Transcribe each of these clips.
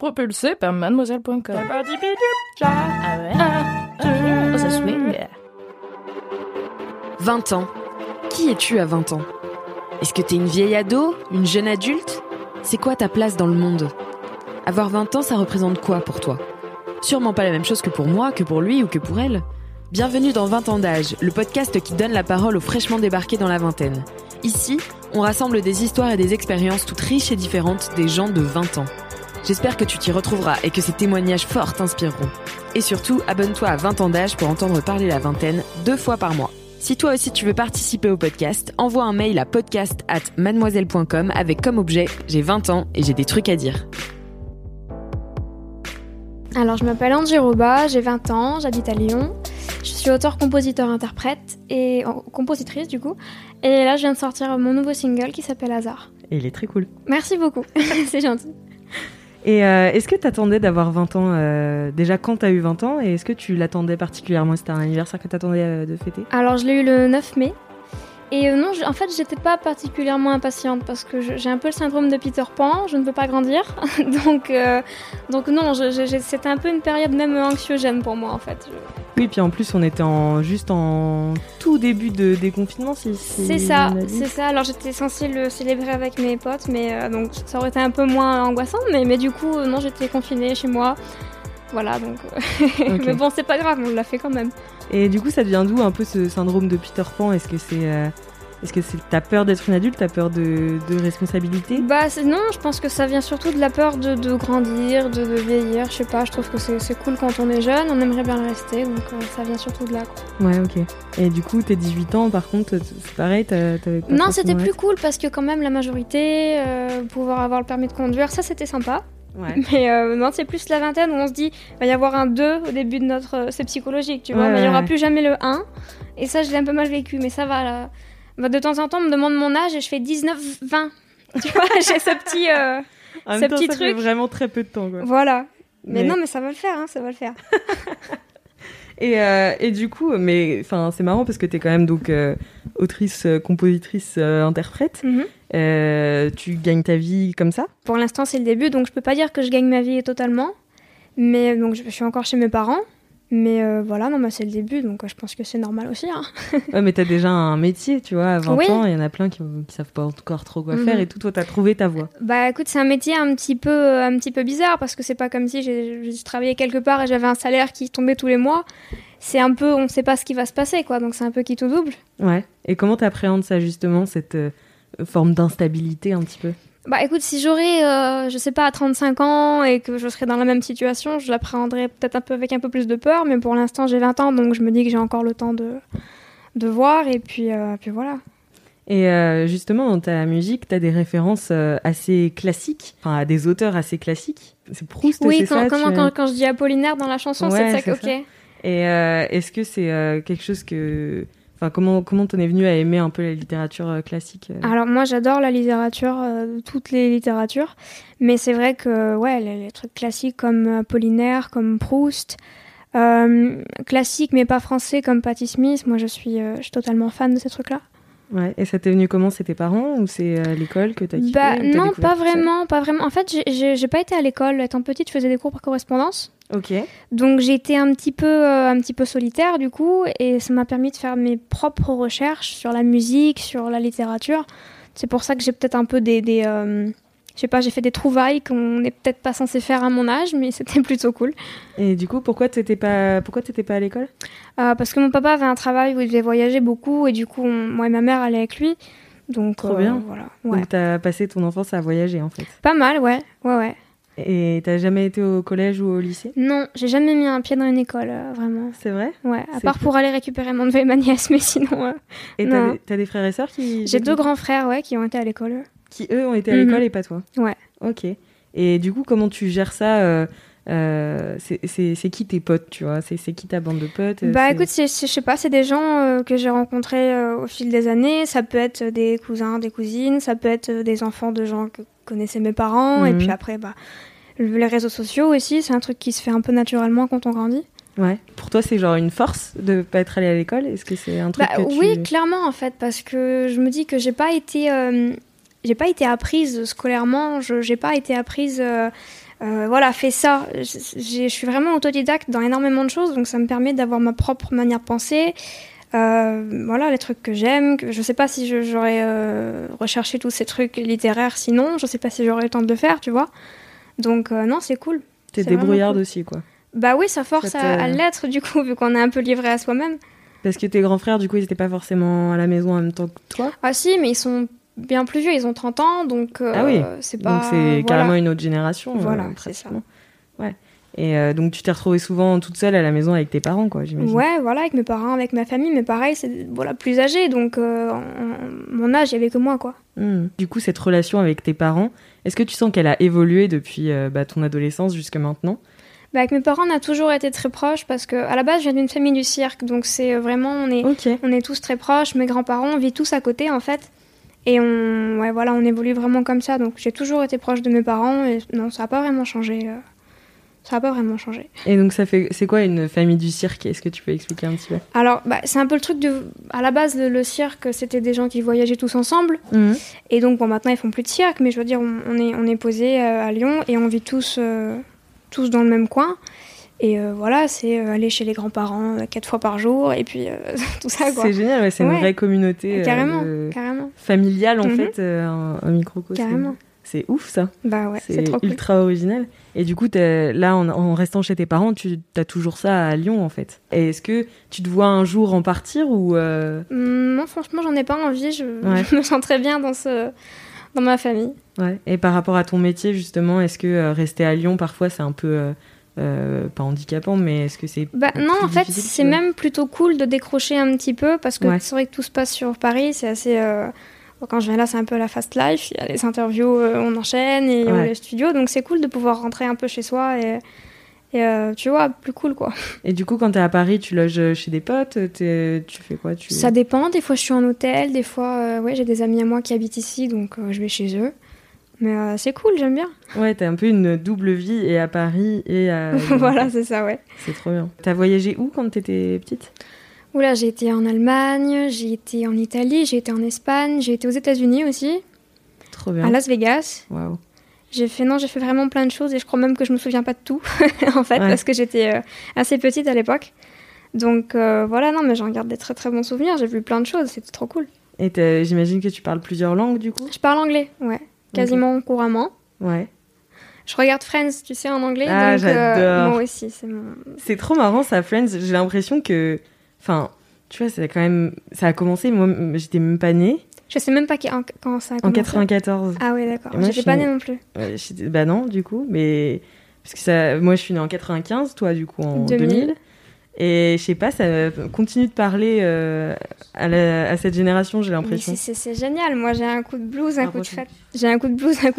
Propulsé par mademoiselle.com. Ça swing. 20 ans. Qui es-tu à 20 ans ? Est-ce que t'es une vieille ado ? Une jeune adulte ? C'est quoi ta place dans le monde ? Avoir 20 ans, ça représente quoi pour toi ? Sûrement pas la même chose que pour moi, que pour lui ou que pour elle. Bienvenue dans 20 ans d'âge, le podcast qui donne la parole aux fraîchement débarqués dans la vingtaine. Ici, on rassemble des histoires et des expériences toutes riches et différentes des gens de 20 ans. J'espère que tu t'y retrouveras et que ces témoignages forts t'inspireront. Et surtout, abonne-toi à 20 ans d'âge pour entendre parler la vingtaine 2 fois par mois. Si toi aussi tu veux participer au podcast, envoie un mail à podcast@mademoiselle.com avec comme objet « J'ai 20 ans et j'ai des trucs à dire ». Alors je m'appelle Angie Roba, j'ai 20 ans, j'habite à Lyon. Je suis auteure-compositeur-interprète et compositrice du coup. Et là je viens de sortir mon nouveau single qui s'appelle Hazard. Et il est très cool. Merci beaucoup, c'est gentil. Et est-ce que t'attendais d'avoir 20 ans déjà quand t'as eu 20 ans et est-ce que tu l'attendais particulièrement ? C'était un anniversaire que t'attendais de fêter ? Alors je l'ai eu le 9 mai et non en fait j'étais pas particulièrement impatiente parce que j'ai un peu le syndrome de Peter Pan, je ne veux pas grandir donc non c'était un peu une période même anxiogène pour moi en fait. Oui puis en plus on était juste en tout début de déconfinement si c'est ça alors j'étais censée le célébrer avec mes potes mais donc ça aurait été un peu moins angoissant mais du coup non j'étais confinée chez moi. Voilà, donc... Okay. Mais bon, c'est pas grave, on l'a fait quand même. Et du coup, ça devient d'où un peu ce syndrome de Peter Pan ? Est-ce que c'est t'as peur d'être une adulte ? T'as peur de responsabilité ? Bah non, je pense que ça vient surtout de la peur de grandir, de vieillir, je sais pas, je trouve que c'est cool quand on est jeune, on aimerait bien le rester, donc ça vient surtout de là, quoi. Ouais, ok. Et du coup, t'es 18 ans, par contre, c'est pareil, t'avais pas... Non, c'était plus cool, parce que quand même, la majorité, pouvoir avoir le permis de conduire, ça c'était sympa. Ouais. Mais non, c'est plus la vingtaine où on se dit il va y avoir un 2 au début de notre... C'est psychologique, tu vois, mais il n'y aura plus jamais le 1. Et ça, je l'ai un peu mal vécu, mais ça va. Là. Bah, de temps en temps, on me demande mon âge et je fais 19-20. Tu vois, j'ai ce petit truc. Ça fait vraiment très peu de temps. Quoi. Voilà. Mais non, mais ça va le faire, hein, ça va le faire. Et du coup, mais c'est marrant parce que t'es quand même donc autrice, compositrice, interprète. Mm-hmm. Tu gagnes ta vie comme ça ? Pour l'instant, c'est le début, donc je peux pas dire que je gagne ma vie totalement. Mais donc je suis encore chez mes parents. Mais voilà, non, bah, c'est le début, donc je pense que c'est normal aussi. Hein. Ouais, mais t'as déjà un métier, tu vois, à 20 ans, il y en a plein qui savent pas encore trop quoi faire et tout. Toi, t'as trouvé ta voie. Bah écoute, c'est un métier un petit peu bizarre parce que c'est pas comme si j'ai travaillé quelque part et j'avais un salaire qui tombait tous les mois. C'est un peu, on sait pas ce qui va se passer, quoi, donc c'est un peu qui tout double. Ouais, et comment t'appréhendes ça justement, cette forme d'instabilité un petit peu ? Bah écoute, si j'aurais, je sais pas, à 35 ans et que je serais dans la même situation, je l'appréhenderais peut-être un peu avec un peu plus de peur, mais pour l'instant j'ai 20 ans, donc je me dis que j'ai encore le temps de voir, et puis voilà. Et justement, dans ta musique, t'as des références assez classiques, à des auteurs assez classiques. C'est Proust, oui, quand je dis Apollinaire dans la chanson, ouais, c'est ça. Ok. Et est-ce que c'est quelque chose que... Enfin, comment t'en es venue à aimer un peu la littérature classique ? Alors moi j'adore la littérature, toutes les littératures, mais c'est vrai que les trucs classiques comme Apollinaire, comme Proust, classique mais pas français comme Patti Smith, moi je suis totalement fan de ces trucs-là. Ouais. Et ça t'est venu comment ? C'est tes parents ou c'est l'école que t'as kiffé ? Bah non, pas vraiment. En fait, j'ai pas été à l'école. Étant petite, je faisais des cours par correspondance. Ok. Donc j'étais un petit peu solitaire du coup, et ça m'a permis de faire mes propres recherches sur la musique, sur la littérature. C'est pour ça que j'ai peut-être un peu des je sais pas, j'ai fait des trouvailles qu'on n'est peut-être pas censé faire à mon âge, mais c'était plutôt cool. Et du coup, pourquoi t'étais pas à l'école ? Parce que mon papa avait un travail où il devait voyager beaucoup, et du coup, moi et ma mère allaient avec lui. Donc trop bien. Voilà. Ouais. Donc t'as passé ton enfance à voyager en fait. Pas mal, ouais. Et t'as jamais été au collège ou au lycée ? Non, j'ai jamais mis un pied dans une école, vraiment. C'est vrai ? Ouais, à part pour aller récupérer mon neveu et ma nièce, mais sinon... Et t'as des frères et sœurs qui... J'ai 2 grands frères, ouais, qui ont été à l'école. qui eux ont été à l'école et pas toi. Ouais. Ok. Et du coup, comment tu gères ça c'est qui tes potes, tu vois, c'est qui ta bande de potes Bah écoute, je sais pas, c'est des gens que j'ai rencontrés au fil des années. Ça peut être des cousins, des cousines, ça peut être des enfants de gens que connaissaient mes parents. Et puis après, bah, les réseaux sociaux aussi, c'est un truc qui se fait un peu naturellement quand on grandit. Ouais. Pour toi, c'est genre une force de pas être allée à l'école ? Est-ce que c'est un truc que tu... Oui, clairement en fait, parce que je me dis que j'ai pas été apprise scolairement, j'ai pas été apprise... voilà, fais ça. Je suis vraiment autodidacte dans énormément de choses, donc ça me permet d'avoir ma propre manière de penser. Voilà, les trucs que j'aime. Je sais pas si j'aurais recherché tous ces trucs littéraires, sinon, je sais pas si j'aurais le temps de le faire, tu vois. Donc, non, c'est cool. T'es débrouillarde cool. aussi, quoi. Bah oui, ça force à l'être, du coup, vu qu'on est un peu livré à soi-même. Parce que tes grands frères, du coup, ils étaient pas forcément à la maison en même temps que toi ? Ah si, mais ils sont... bien plus vieux, ils ont 30 ans, donc c'est pas... Donc c'est carrément une autre génération. Voilà, c'est ça. Ouais. Et donc tu t'es retrouvée souvent toute seule à la maison avec tes parents, quoi, j'imagine. Ouais, voilà, avec mes parents, avec ma famille, mais pareil, c'est plus âgé, donc mon âge, il n'y avait que moi, quoi. Du coup, cette relation avec tes parents, est-ce que tu sens qu'elle a évolué depuis ton adolescence jusqu'à maintenant ? Bah avec mes parents, on a toujours été très proches parce qu'à la base, je viens d'une famille du cirque, donc c'est vraiment... On est tous très proches, mes grands-parents, on vit tous à côté, en fait. Et on évolue vraiment comme ça. Donc j'ai toujours été proche de mes parents et non, ça n'a pas vraiment changé. Et donc c'est quoi une famille du cirque ? Est-ce que tu peux expliquer un petit peu ? Alors c'est un peu le truc de... À la base, le cirque, c'était des gens qui voyageaient tous ensemble. Et donc maintenant, ils font plus de cirque. Mais je veux dire, on est posés à Lyon et on vit tous dans le même coin. Et c'est aller chez les grands-parents 4 fois par jour, et puis tout ça, quoi. C'est génial, ouais, c'est une vraie communauté carrément. Familiale, en fait, un microcosme. Carrément. C'est ouf, ça. Bah ouais, c'est trop cool. C'est ultra original. Et du coup, là, en restant chez tes parents, tu as toujours ça à Lyon, en fait. Et est-ce que tu te vois un jour en partir ou... Non, franchement, j'en ai pas envie. Je me sens très bien dans ma famille. Ouais. Et par rapport à ton métier, justement, est-ce que rester à Lyon, parfois, c'est un peu... pas handicapant, mais est-ce que c'est... Non, en fait, c'est même plutôt cool de décrocher un petit peu, parce que c'est vrai que tout se passe sur Paris, c'est assez... Quand je viens là, c'est un peu la fast life, il y a les interviews, on enchaîne, et on est au studio, donc c'est cool de pouvoir rentrer un peu chez soi, et tu vois, plus cool, quoi. Et du coup, quand t'es à Paris, tu loges chez des potes, tu fais quoi Ça dépend, des fois je suis en hôtel, des fois, j'ai des amis à moi qui habitent ici, donc je vais chez eux. Mais c'est cool, j'aime bien. Ouais, t'as un peu une double vie, et à Paris, et à... Voilà, c'est ça, ouais. C'est trop bien. T'as voyagé où quand t'étais petite ? Oula, j'ai été en Allemagne, j'ai été en Italie, j'ai été en Espagne, j'ai été aux États-Unis aussi. Trop bien. À Las Vegas. Waouh. J'ai fait vraiment plein de choses, et je crois même que je me souviens pas de tout, en fait, parce que j'étais assez petite à l'époque. Donc mais j'en garde des très très bons souvenirs, j'ai vu plein de choses, c'était trop cool. Et j'imagine que tu parles plusieurs langues, du coup ? Je parle anglais, ouais. Quasiment couramment. Ouais. Je regarde Friends, tu sais, en anglais. Ah, donc, j'adore. Moi aussi, c'est trop marrant, ça, Friends. J'ai l'impression que... Enfin, tu vois, c'est quand même... Ça a commencé, moi, j'étais même pas née. Je sais même pas quand ça a commencé. En 94. Ah ouais, d'accord. Moi, j'étais pas née non plus. Ouais, bah non, du coup, mais... Parce que ça... Moi, je suis née en 95, toi, du coup, en 2000. Et je sais pas, ça continue de parler à cette génération, j'ai l'impression. C'est génial. Moi, j'ai un coup de blues, un coup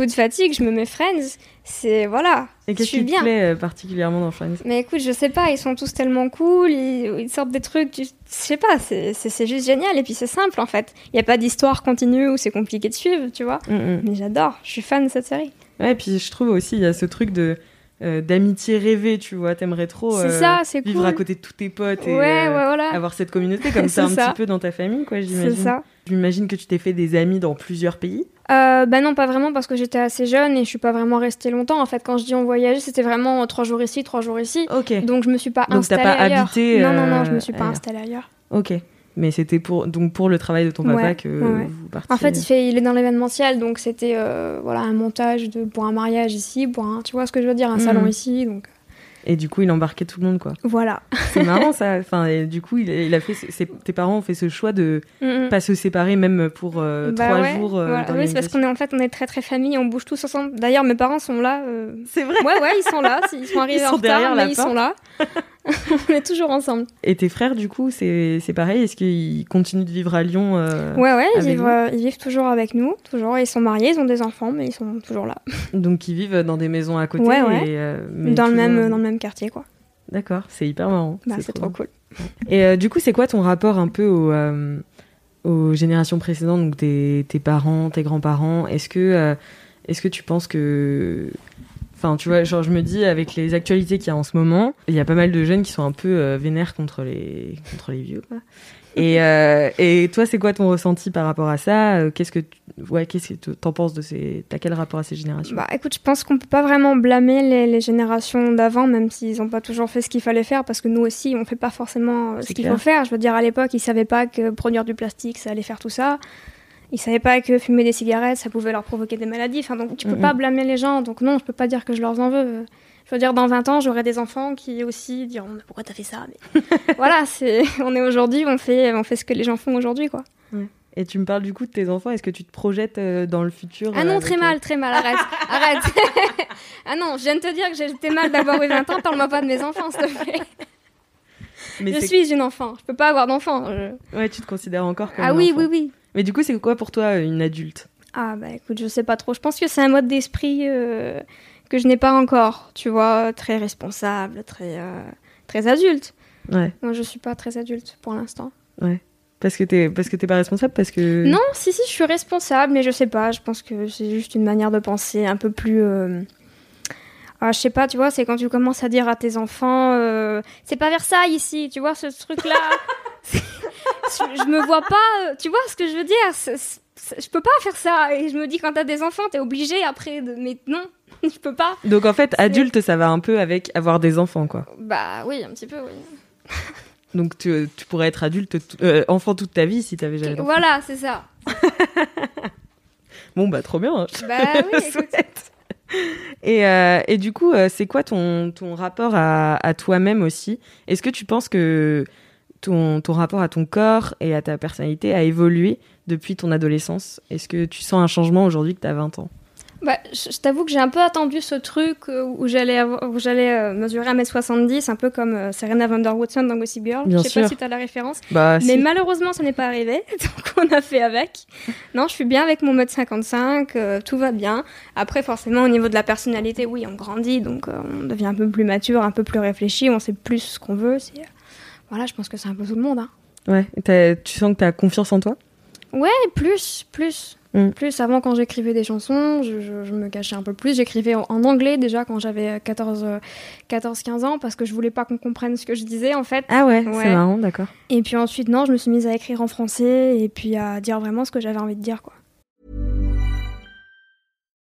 de fatigue. Je me mets Friends. C'est voilà. Et qu'est-ce qui te plaît particulièrement dans Friends ? Mais écoute, je sais pas. Ils sont tous tellement cool. Ils sortent des trucs. Je sais pas. C'est juste génial. Et puis c'est simple en fait. Il y a pas d'histoire continue où c'est compliqué de suivre, tu vois. Mm-hmm. Mais j'adore. Je suis fan de cette série. Ouais. Et puis je trouve aussi il y a ce truc de d'amitié rêvée, tu vois, t'aimerais trop vivre cool. à côté de tous tes potes et avoir cette communauté comme ça petit peu dans ta famille, quoi, j'imagine. C'est ça. J'imagine que tu t'es fait des amis dans plusieurs pays. Non, pas vraiment, parce que j'étais assez jeune et je suis pas vraiment restée longtemps. En fait, quand je dis on voyageait, c'était vraiment 3 jours ici, 3 jours ici. Okay. Donc je me suis pas installée ailleurs. Donc t'as pas habité Non, je me suis pas installée ailleurs. Ok. Mais c'était pour le travail de ton papa que vous partiez. En fait, il est dans l'événementiel, donc c'était un montage pour un mariage ici, tu vois ce que je veux dire, un salon ici. Donc... Et du coup, il embarquait tout le monde, quoi. Voilà. C'est marrant, ça. Enfin, et du coup, il a fait tes parents ont fait ce choix de pas se séparer, même pour 3 jours. Oui, c'est parce qu'on est très très famille, on bouge tous ensemble. D'ailleurs, mes parents sont là. C'est vrai. Ouais, ils sont là. Ils sont arrivés en retard, mais ils sont là. On est toujours ensemble. Et tes frères, du coup, c'est pareil? Est-ce qu'ils continuent de vivre à Lyon? Ouais, ils vivent toujours avec nous. Toujours. Ils sont mariés, ils ont des enfants, mais ils sont toujours là. Donc, ils vivent dans des maisons à côté? Ouais. Et, mais dans le même quartier, quoi. D'accord, c'est hyper marrant. Bah, c'est trop cool. Et du coup, c'est quoi ton rapport un peu aux générations précédentes, donc tes parents, tes grands-parents? Est-ce que tu penses que... Enfin, tu vois, genre, je me dis, avec les actualités qu'il y a en ce moment, il y a pas mal de jeunes qui sont un peu vénères contre les vieux, quoi. Et toi, c'est quoi ton ressenti par rapport à ça? Qu'est-ce que t'en penses de ces... T'as quel rapport à ces générations? Bah, écoute, je pense qu'on peut pas vraiment blâmer les générations d'avant, même s'ils ont pas toujours fait ce qu'il fallait faire, parce que nous aussi, on fait pas forcément ce qu'il faut faire. Je veux dire, à l'époque, ils savaient pas que produire du plastique, ça allait faire tout ça. Ils savaient pas que fumer des cigarettes, ça pouvait leur provoquer des maladies. Enfin, donc, tu peux pas blâmer les gens. Donc, non, je peux pas dire que je leur en veux. Je veux dire, dans 20 ans, j'aurai des enfants qui aussi diront « Pourquoi t'as fait ça ?» Mais voilà, on est aujourd'hui, on fait ce que les gens font aujourd'hui, quoi. Ouais. Et tu me parles du coup de tes enfants. Est-ce que tu te projettes dans le futur? Ah non, très mal. Arrête. Ah non, je viens de te dire que j'étais mal d'avoir eu 20 ans. Parle-moi pas de mes enfants, s'il te plaît. Mais je suis une enfant. Je peux pas avoir d'enfant. Ouais, tu te considères encore comme une enfant. Oui. Mais du coup, c'est quoi pour toi une adulte? Ah bah écoute, je sais pas trop. Je pense que c'est un mode d'esprit que je n'ai pas encore, tu vois, très responsable, très adulte. Ouais. Moi, je suis pas très adulte pour l'instant. Ouais. Parce que t'es pas responsable, parce que... Non, si, je suis responsable, mais je sais pas. Je pense que c'est juste une manière de penser un peu plus... Ah, je sais pas, tu vois, c'est quand tu commences à dire à tes enfants, c'est pas Versailles ici, tu vois, ce truc-là. Je me vois pas, tu vois ce que je veux dire, je peux pas faire ça. Et je me dis, quand t'as des enfants, t'es obligé après, mais non, je peux pas. Donc en fait, adulte, ça va un peu avec avoir des enfants, quoi. Bah oui, un petit peu, oui. Donc tu pourrais être enfant toute ta vie si t'avais jamais d'enfants. Voilà, c'est ça. Bon, bah trop bien. Hein. Bah oui, écoute. Et du coup, c'est quoi ton rapport à toi-même aussi? Est-ce que tu penses que ton rapport à ton corps et à ta personnalité a évolué depuis ton adolescence? Est-ce que tu sens un changement aujourd'hui que tu as 20 ans? Bah, je t'avoue que j'ai un peu attendu ce truc où j'allais mesurer 1m70, un peu comme Serena van der Woodsen dans Gossip Girl. Je sais pas si t'as la référence. Bah, mais si. Malheureusement, ça n'est pas arrivé. Donc, on a fait avec. Non, je suis bien avec mon 1m55. Tout va bien. Après, forcément, au niveau de la personnalité, oui, on grandit. Donc, on devient un peu plus mature, un peu plus réfléchi. On sait plus ce qu'on veut. Voilà, je pense que c'est un peu tout le monde. Hein. Ouais. Tu sens que t'as confiance en toi? Ouais, plus. Plus avant, quand j'écrivais des chansons, je me cachais un peu plus. J'écrivais en anglais déjà quand j'avais 14-15 ans parce que je voulais pas qu'on comprenne ce que je disais en fait. Ah ouais, c'est marrant, d'accord. Et puis ensuite, non, je me suis mise à écrire en français et puis à dire vraiment ce que j'avais envie de dire, quoi.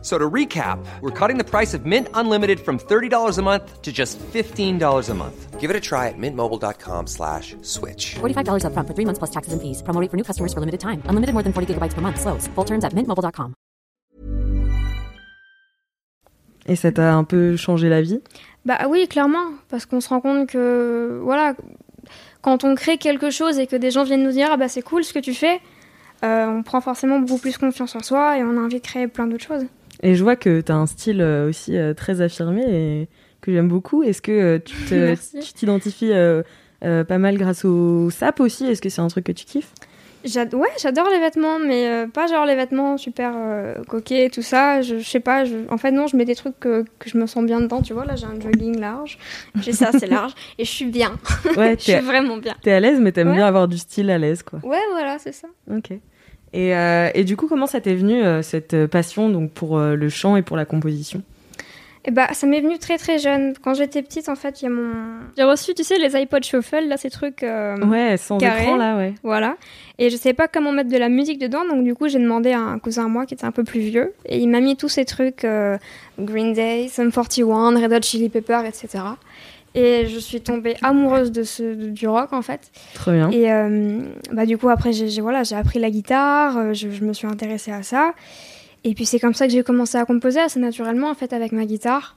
So to recap, we're cutting the price of Mint Unlimited from $30 a month to just $15 a month. Give it a try at mintmobile.com/switch. $45 up front for 3 months plus taxes and fees. Promo rate for new customers for limited time. Unlimited more than 40 gigabytes per month. Slows full terms at mintmobile.com. Et ça t'a un peu changé la vie? Bah oui, clairement. Parce qu'on se rend compte que, voilà, quand on crée quelque chose et que des gens viennent nous dire « Ah bah c'est cool ce que tu fais », on prend forcément beaucoup plus confiance en soi et on a envie de créer plein d'autres choses. Et je vois que tu as un style aussi très affirmé et que j'aime beaucoup. Est-ce que tu t'identifies pas mal grâce aux sapes aussi? Est-ce que c'est un truc que tu kiffes? Ouais, j'adore les vêtements, mais pas genre les vêtements super coquets et tout ça. Je sais pas, en fait non, je mets des trucs que je me sens bien dedans. Tu vois, là j'ai un jogging large, j'ai ça assez large et je suis bien. Ouais, je suis vraiment bien. T'es à l'aise, mais t'aimes bien avoir du style à l'aise, quoi. Ouais, voilà, c'est ça. Ok. Et du coup, comment ça t'est venu cette passion donc pour le chant et pour la composition? Et bah, ça m'est venu très très jeune. Quand j'étais petite, en fait, j'ai reçu, tu sais, les iPod Shuffle, là, ces trucs sans carrés, écran, là, ouais. Voilà. Et je savais pas comment mettre de la musique dedans, donc du coup, j'ai demandé à un cousin à moi qui était un peu plus vieux, et il m'a mis tous ces trucs Green Day, Sum 41, Red Hot Chili Peppers, etc. Et je suis tombée amoureuse du rock, en fait. Très bien. Et bah, du coup, après, j'ai appris la guitare, je me suis intéressée à ça. Et puis c'est comme ça que j'ai commencé à composer assez naturellement en fait avec ma guitare.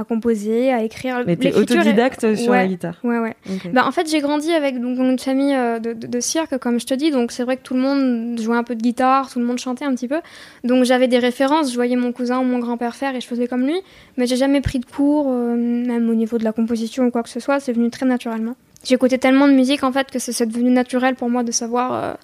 à composer, à écrire. Mais t'es autodidacte sur la guitare. Ouais. Okay. Bah, en fait, j'ai grandi avec une famille de cirque, comme je te dis. Donc, c'est vrai que tout le monde jouait un peu de guitare, tout le monde chantait un petit peu. Donc, j'avais des références. Je voyais mon cousin ou mon grand-père faire et je faisais comme lui. Mais j'ai jamais pris de cours, même au niveau de la composition ou quoi que ce soit. C'est venu très naturellement. J'écoutais tellement de musique, en fait, que c'est devenu naturel pour moi de savoir,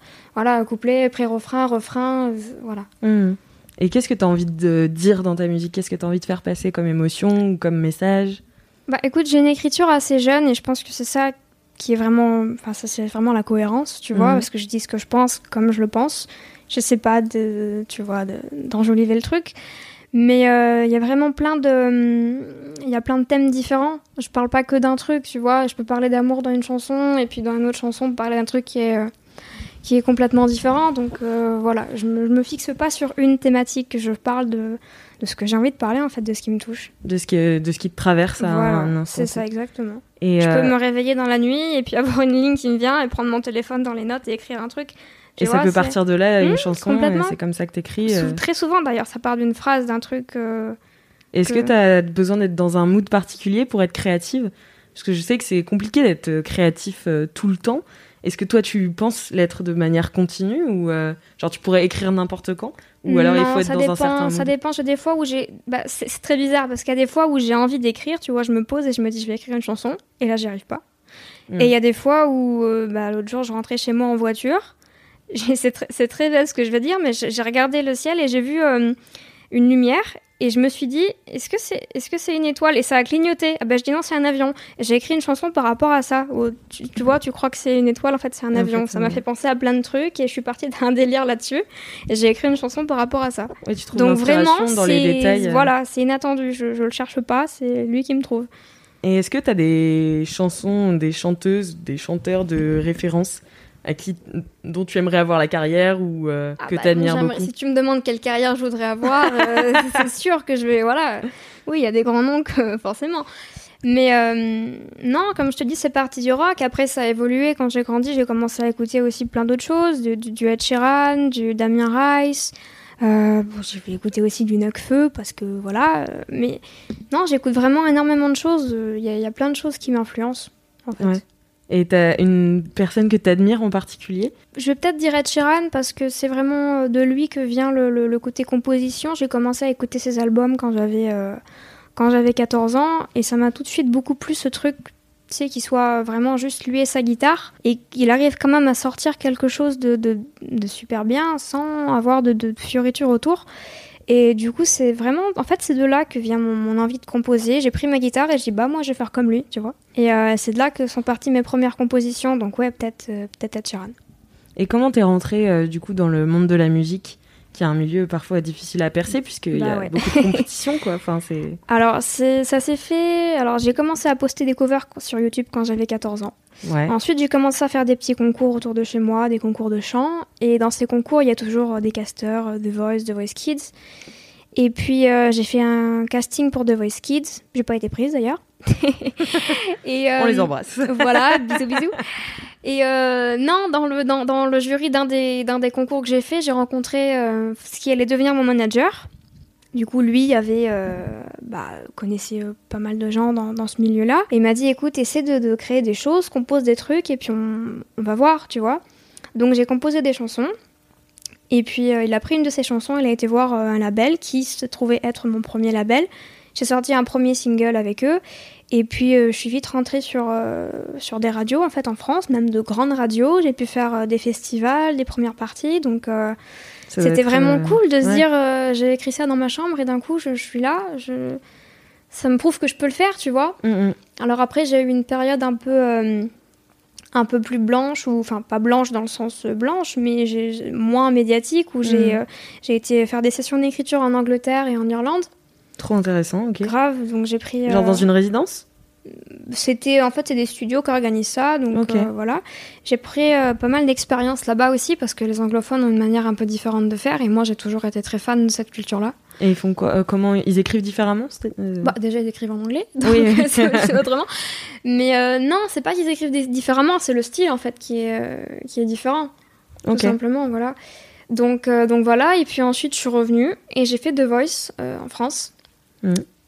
couplet, pré-refrain, refrain, voilà. Mmh. Et qu'est-ce que tu as envie de dire dans ta musique ? Qu'est-ce que tu as envie de faire passer comme émotion ou comme message ? Bah écoute, j'ai une écriture assez jeune et je pense que c'est ça qui est vraiment... Enfin, ça, c'est vraiment la cohérence, tu vois, parce que je dis ce que je pense comme je le pense. Je sais pas, d'enjoliver le truc. Mais il y a vraiment plein de thèmes différents. Je parle pas que d'un truc, tu vois. Je peux parler d'amour dans une chanson et puis dans une autre chanson, parler d'un truc qui est complètement différent. Donc voilà, je me fixe pas sur une thématique. Je parle de ce que j'ai envie de parler, en fait, de ce qui me touche. De ce qui te traverse à un instant. C'est ça, exactement. Et je peux me réveiller dans la nuit et puis avoir une ligne qui me vient et prendre mon téléphone dans les notes et écrire un truc. Et ça peut partir de là, une chanson, et c'est comme ça que t'écris. Très souvent, d'ailleurs, ça part d'une phrase, d'un truc... Est-ce que t'as besoin d'être dans un mood particulier pour être créative ? Parce que je sais que c'est compliqué d'être créatif tout le temps. Est-ce que toi, tu penses l'être de manière continue ? Ou genre, tu pourrais écrire n'importe quand ? Ou alors, non, il faut être dans un certain mood ? Ça dépend. J'ai des fois où j'ai... Bah, c'est très bizarre, parce qu'il y a des fois où j'ai envie d'écrire, tu vois, je me pose et je me dis, je vais écrire une chanson, et là, j'y arrive pas. Et il y a des fois où, l'autre jour, je rentrais chez moi en voiture... C'est très bête ce que je veux dire, mais j'ai regardé le ciel et j'ai vu une lumière et je me suis dit, est-ce que c'est une étoile ? Et ça a clignoté. Ah ben, je dis non, c'est un avion. Et j'ai écrit une chanson par rapport à ça. Tu vois, tu crois que c'est une étoile, en fait c'est un avion. En fait, ça m'a fait penser à plein de trucs et je suis partie d'un délire là-dessus. Et j'ai écrit une chanson par rapport à ça. Et tu trouves l'inspiration dans les détails. Voilà, c'est inattendu. Je le cherche pas, c'est lui qui me trouve. Et est-ce que t'as des chansons, des chanteuses, des chanteurs de référence ? Dont tu aimerais avoir la carrière ou que t'admires beaucoup. Si tu me demandes quelle carrière je voudrais avoir, c'est sûr que je vais... Voilà. Oui, il y a des grands noms, forcément. Mais non, comme je te dis, c'est parti du rock. Après, ça a évolué. Quand j'ai grandi, j'ai commencé à écouter aussi plein d'autres choses, du Ed Sheeran, du Damien Rice... j'ai écouté aussi du Nekfeu parce que voilà. Mais non, j'écoute vraiment énormément de choses. Il y a plein de choses qui m'influencent, en fait. Ouais. Et t'as une personne que t'admires en particulier ? Je vais peut-être dire Ed Sheeran parce que c'est vraiment de lui que vient le côté composition. J'ai commencé à écouter ses albums quand j'avais 14 ans et ça m'a tout de suite beaucoup plu ce truc, tu sais, qu'il soit vraiment juste lui et sa guitare. Et il arrive quand même à sortir quelque chose de super bien sans avoir de fioritures autour. Et du coup, c'est vraiment... En fait, c'est de là que vient mon envie de composer. J'ai pris ma guitare et je dis, bah moi, je vais faire comme lui, tu vois. Et c'est de là que sont parties mes premières compositions. Donc ouais, peut-être Ed Sheeran. Et comment t'es rentrée, dans le monde de la musique, qui est un milieu parfois difficile à percer, puisqu'il y a beaucoup de compétition, quoi. Enfin, c'est... Alors, ça s'est fait... Alors, j'ai commencé à poster des covers sur YouTube quand j'avais 14 ans. Ouais. Ensuite, j'ai commencé à faire des petits concours autour de chez moi, des concours de chant. Et dans ces concours, il y a toujours des casteurs, The Voice Kids. Et puis, j'ai fait un casting pour The Voice Kids. J'ai pas été prise, d'ailleurs. Et, on les embrasse. Voilà, bisous, bisous. Et non, dans le jury d'un des concours que j'ai fait, j'ai rencontré ce qui allait devenir mon manager. Du coup, lui connaissait pas mal de gens dans ce milieu-là. Et il m'a dit, écoute, essaie de créer des choses, compose des trucs et puis on va voir, tu vois. Donc, j'ai composé des chansons. Et puis, il a pris une de ses chansons, il a été voir un label qui se trouvait être mon premier label. J'ai sorti un premier single avec eux. Et puis, je suis vite rentrée sur des radios, en fait, en France, même de grandes radios. J'ai pu faire des festivals, des premières parties, donc... C'était vraiment cool de se dire j'ai écrit ça dans ma chambre et d'un coup je suis là, ça me prouve que je peux le faire, tu vois. Mm-hmm. Alors après j'ai eu une période un peu plus blanche, ou enfin pas blanche dans le sens blanche, mais moins médiatique, où j'ai été faire des sessions d'écriture en Angleterre et en Irlande. Trop intéressant, ok. Grave, donc j'ai pris... Genre dans une résidence ? En fait, c'est des studios qui organisent ça, donc okay. Voilà. J'ai pris pas mal d'expériences là-bas aussi, parce que les anglophones ont une manière un peu différente de faire, et moi j'ai toujours été très fan de cette culture-là. Et ils font quoi ? Comment ils écrivent différemment ? Déjà, ils écrivent en anglais, donc oui. c'est autrement. Mais non, c'est pas qu'ils écrivent différemment, c'est le style en fait qui est différent, okay. Tout simplement, voilà. Donc voilà, et puis ensuite je suis revenue, et j'ai fait The Voice en France.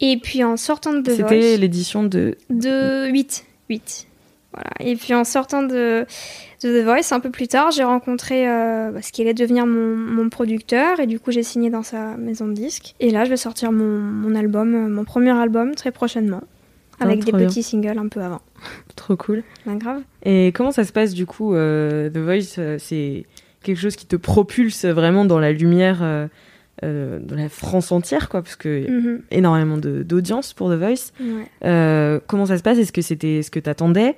Et puis en sortant de The Voice... C'était l'édition de 8. Voilà. Et puis en sortant de The Voice, un peu plus tard, j'ai rencontré ce qui allait devenir mon producteur. Et du coup, j'ai signé dans sa maison de disques. Et là, je vais sortir mon album, mon premier album, très prochainement. Avec des petits singles un peu avant. Trop cool. Ben grave. Et comment ça se passe du coup, The Voice, c'est quelque chose qui te propulse vraiment dans la lumière... de la France entière, quoi, parce que y a énormément d'audience pour The Voice. Ouais. Comment ça se passe ? Est-ce que c'était ce que t'attendais ?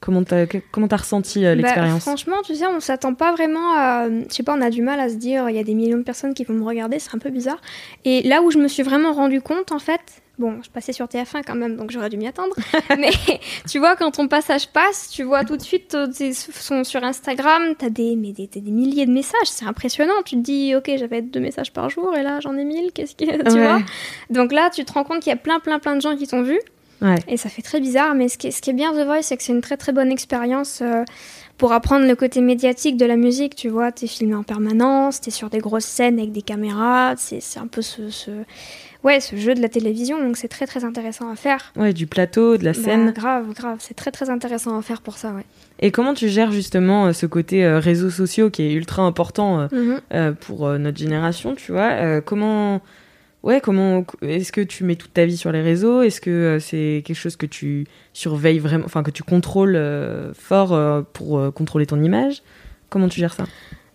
Comment t'as ressenti l'expérience ? Franchement, tu sais, on s'attend pas vraiment à... Je sais pas, on a du mal à se dire, il y a des millions de personnes qui vont me regarder, c'est un peu bizarre. Et là où je me suis vraiment rendu compte, en fait... Bon, je passais sur TF1 quand même, donc j'aurais dû m'y attendre. Mais tu vois, quand ton passage passe, tu vois tout de suite, sur Instagram, t'as des milliers de messages, c'est impressionnant. Tu te dis, ok, j'avais 2 messages par jour, et là, j'en ai 1000, qu'est-ce qu'il y a, tu vois ? Donc là, tu te rends compte qu'il y a plein de gens qui t'ont vu. Ouais. Et ça fait très bizarre, mais ce qui est bien The Voice, c'est que c'est une très bonne expérience pour apprendre le côté médiatique de la musique, tu vois. T'es filmé en permanence, t'es sur des grosses scènes avec des caméras, c'est un peu ce jeu de la télévision, donc c'est très intéressant à faire. Ouais, du plateau, de la scène. Grave, c'est très intéressant à faire pour ça, ouais. Et comment tu gères justement ce côté réseaux sociaux qui est ultra important pour notre génération, tu vois ? Comment est-ce que tu mets toute ta vie sur les réseaux ? Est-ce que c'est quelque chose que tu surveilles vraiment, enfin que tu contrôles fort pour contrôler ton image ? Comment tu gères ça ?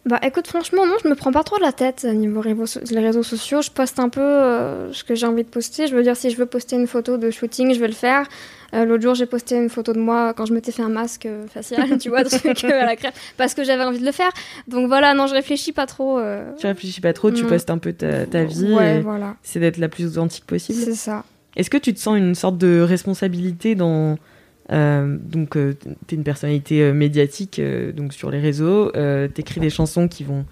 Bah écoute, franchement non, je me prends pas trop de la tête niveau les réseaux sociaux. Je poste un peu ce que j'ai envie de poster. Je veux dire, si je veux poster une photo de shooting, je vais le faire. L'autre jour, j'ai posté une photo de moi quand je m'étais fait un masque facial, tu vois, truc à la crème, parce que j'avais envie de le faire. Donc voilà, non, je réfléchis pas trop. Tu réfléchis pas trop, tu postes un peu ta vie. Ouais, voilà. C'est d'être la plus authentique possible. C'est ça. Est-ce que tu te sens une sorte de responsabilité dans... donc t'es une personnalité médiatique donc sur les réseaux, t'écris des chansons qui vont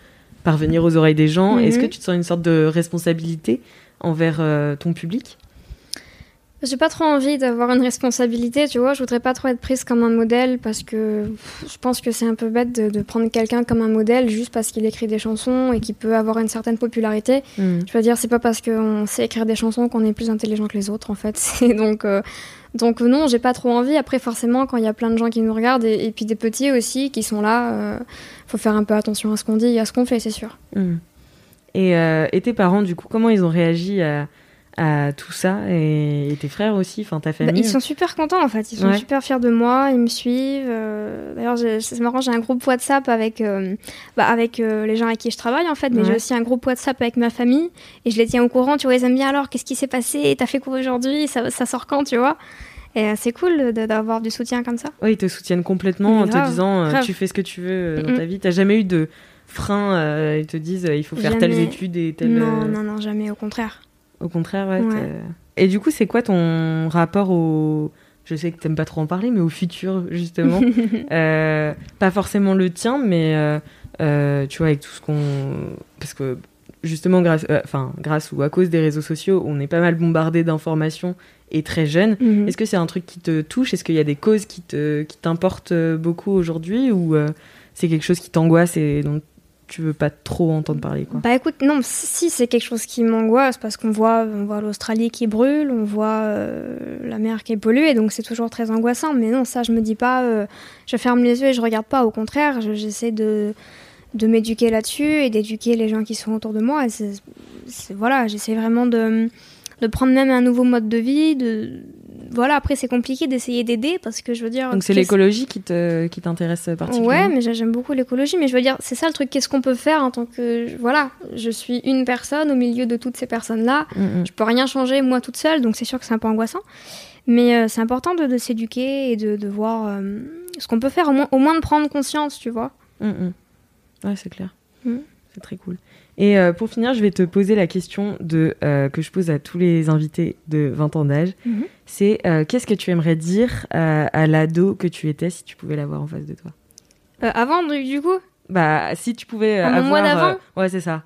parvenir aux oreilles des gens. Est-ce que tu te sens une sorte de responsabilité envers ton public ? J'ai pas trop envie d'avoir une responsabilité, tu vois. Je voudrais pas trop être prise comme un modèle parce que je pense que c'est un peu bête de prendre quelqu'un comme un modèle juste parce qu'il écrit des chansons et qu'il peut avoir une certaine popularité. Je veux dire, c'est pas parce qu'on sait écrire des chansons qu'on est plus intelligent que les autres, en fait. C'est donc non, j'ai pas trop envie. Après, forcément, quand il y a plein de gens qui nous regardent et puis des petits aussi qui sont là, faut faire un peu attention à ce qu'on dit et à ce qu'on fait, c'est sûr. Et tes parents, du coup, comment ils ont réagi à tout ça, et tes frères aussi, enfin ta famille. Ils sont super contents en fait, ils sont super fiers de moi, ils me suivent. D'ailleurs, c'est marrant, j'ai un groupe WhatsApp avec les gens avec qui je travaille en fait, mais j'ai aussi un groupe WhatsApp avec ma famille et je les tiens au courant, tu vois, ils aiment bien alors, qu'est-ce qui s'est passé, t'as fait quoi aujourd'hui, ça sort quand, tu vois. Et c'est cool d'avoir du soutien comme ça. Oui, ils te soutiennent complètement te disant tu fais ce que tu veux dans ta vie, t'as jamais eu de frein, ils te disent il faut faire telles études et telles... Non, jamais, au contraire. Et du coup, c'est quoi ton rapport au... Je sais que t'aimes pas trop en parler, mais au futur, justement. Pas forcément le tien, mais tu vois, avec tout ce qu'on... Parce que, justement, grâce ou à cause des réseaux sociaux, on est pas mal bombardé d'informations et très jeune. Est-ce que c'est un truc qui te touche ? Est-ce qu'il y a des causes qui t'importent beaucoup aujourd'hui ? Ou c'est quelque chose qui t'angoisse et dont tu veux pas trop entendre parler, quoi. Bah écoute, non, si c'est quelque chose qui m'angoisse, parce qu'on voit l'Australie qui brûle, on voit la mer qui est polluée, donc c'est toujours très angoissant. Mais non, ça, je me dis pas, je ferme les yeux et je regarde pas. Au contraire, j'essaie de m'éduquer là-dessus et d'éduquer les gens qui sont autour de moi. Et voilà, j'essaie vraiment de prendre même un nouveau mode de vie, Voilà, après c'est compliqué d'essayer d'aider parce que je veux dire... Donc c'est l'écologie qui t'intéresse particulièrement. Ouais, mais j'aime beaucoup l'écologie, mais je veux dire, c'est ça le truc, qu'est-ce qu'on peut faire en tant que... Voilà, je suis une personne au milieu de toutes ces personnes-là, je peux rien changer moi toute seule, donc c'est sûr que c'est un peu angoissant, mais c'est important de s'éduquer et de voir ce qu'on peut faire, au moins de prendre conscience, tu vois. Ouais, c'est clair, c'est très cool. Et pour finir, je vais te poser la question que je pose à tous les invités de 20 ans d'âge. C'est qu'est-ce que tu aimerais dire à l'ado que tu étais si tu pouvais l'avoir en face de toi ? Avant, du coup ? Bah, si tu pouvais avoir... Moi d'avant ? Ouais, c'est ça.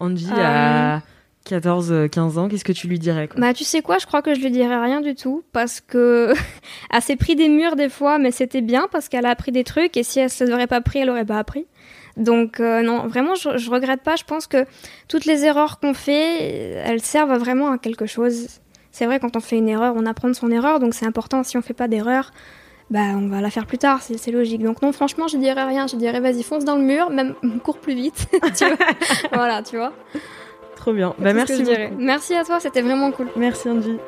Angie à 14-15 ans, qu'est-ce que tu lui dirais, quoi ? Bah, tu sais quoi ? Je crois que je lui dirais rien du tout parce que elle s'est pris des murs des fois, mais c'était bien parce qu'elle a appris des trucs et si elle se l'aurait pas pris, elle aurait pas appris. Donc non, vraiment, je regrette pas. Je pense que toutes les erreurs qu'on fait, elles servent vraiment à quelque chose. C'est vrai, quand on fait une erreur, on apprend de son erreur, donc c'est important. Si on fait pas d'erreur, bah on va la faire plus tard, c'est logique. Donc non, franchement, je dirais rien. Je dirais vas-y, fonce dans le mur, même cours plus vite. Tu vois. Voilà, tu vois. Trop bien. Bah merci beaucoup. Merci à toi, c'était vraiment cool. Merci Angie.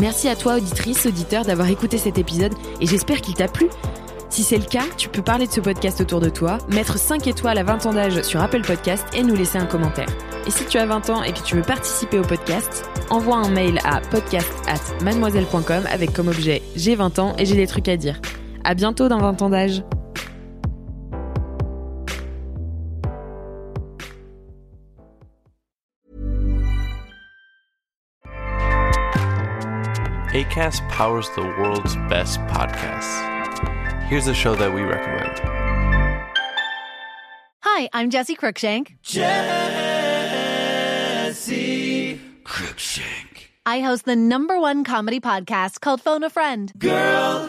Merci à toi, auditrice, auditeur, d'avoir écouté cet épisode et j'espère qu'il t'a plu. Si c'est le cas, tu peux parler de ce podcast autour de toi, mettre 5 étoiles à 20 ans d'âge sur Apple Podcast et nous laisser un commentaire. Et si tu as 20 ans et que tu veux participer au podcast, envoie un mail à podcast@mademoiselle.com avec comme objet « J'ai 20 ans et j'ai des trucs à dire ». À bientôt dans 20 ans d'âge. Acast powers the world's best podcasts. Here's a show that we recommend. Hi, I'm Jessie Cruikshank. Jessie Cruikshank. I host the #1 comedy podcast called Phone a Friend. Girl,